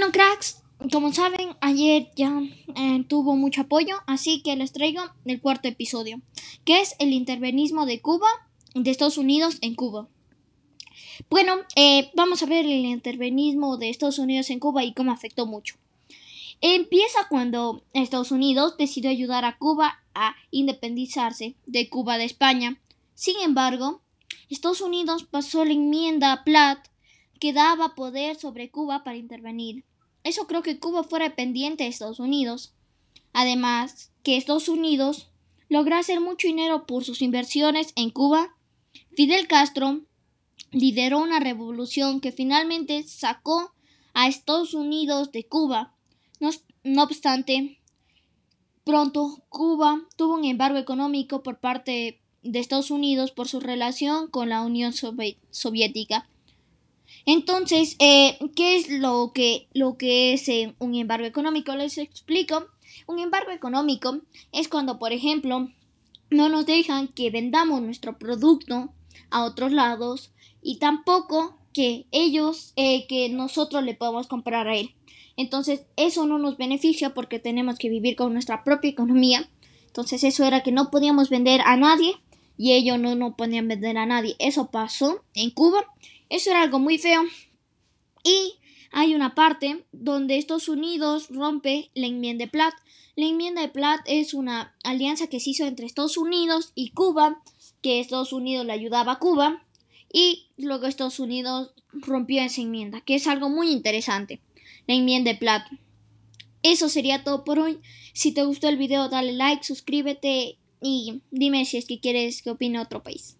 Bueno, cracks, como saben, ayer ya tuvo mucho apoyo, así que les traigo el cuarto episodio, que es el intervencionismo de Cuba, de Estados Unidos en Cuba. Bueno, vamos a ver el intervencionismo de Estados Unidos en Cuba y cómo afectó mucho. Empieza cuando Estados Unidos decidió ayudar a Cuba a independizarse de Cuba de España. Sin embargo, Estados Unidos pasó la enmienda Platt, que daba poder sobre Cuba para intervenir. Eso creo que Cuba fuera dependiente de Estados Unidos. Además, que Estados Unidos logró hacer mucho dinero por sus inversiones en Cuba. Fidel Castro lideró una revolución que finalmente sacó a Estados Unidos de Cuba. No obstante, pronto Cuba tuvo un embargo económico por parte de Estados Unidos por su relación con la Unión Soviética. Entonces, ¿qué es lo que es un embargo económico? Les explico. Un embargo económico es cuando, por ejemplo, no nos dejan que vendamos nuestro producto a otros lados y tampoco que ellos, que nosotros le podamos comprar a él. Entonces, eso no nos beneficia porque tenemos que vivir con nuestra propia economía. Entonces, eso era que no podíamos vender a nadie y ellos no podían vender a nadie. Eso pasó en Cuba. Eso era algo muy feo. Y hay una parte donde Estados Unidos rompe la enmienda de Platt. La enmienda de Platt es una alianza que se hizo entre Estados Unidos y Cuba, que Estados Unidos le ayudaba a Cuba, y luego Estados Unidos rompió esa enmienda, que es algo muy interesante, la enmienda de Platt. Eso sería todo por hoy. Si te gustó el video, dale like, suscríbete y dime si es que quieres que opine otro país.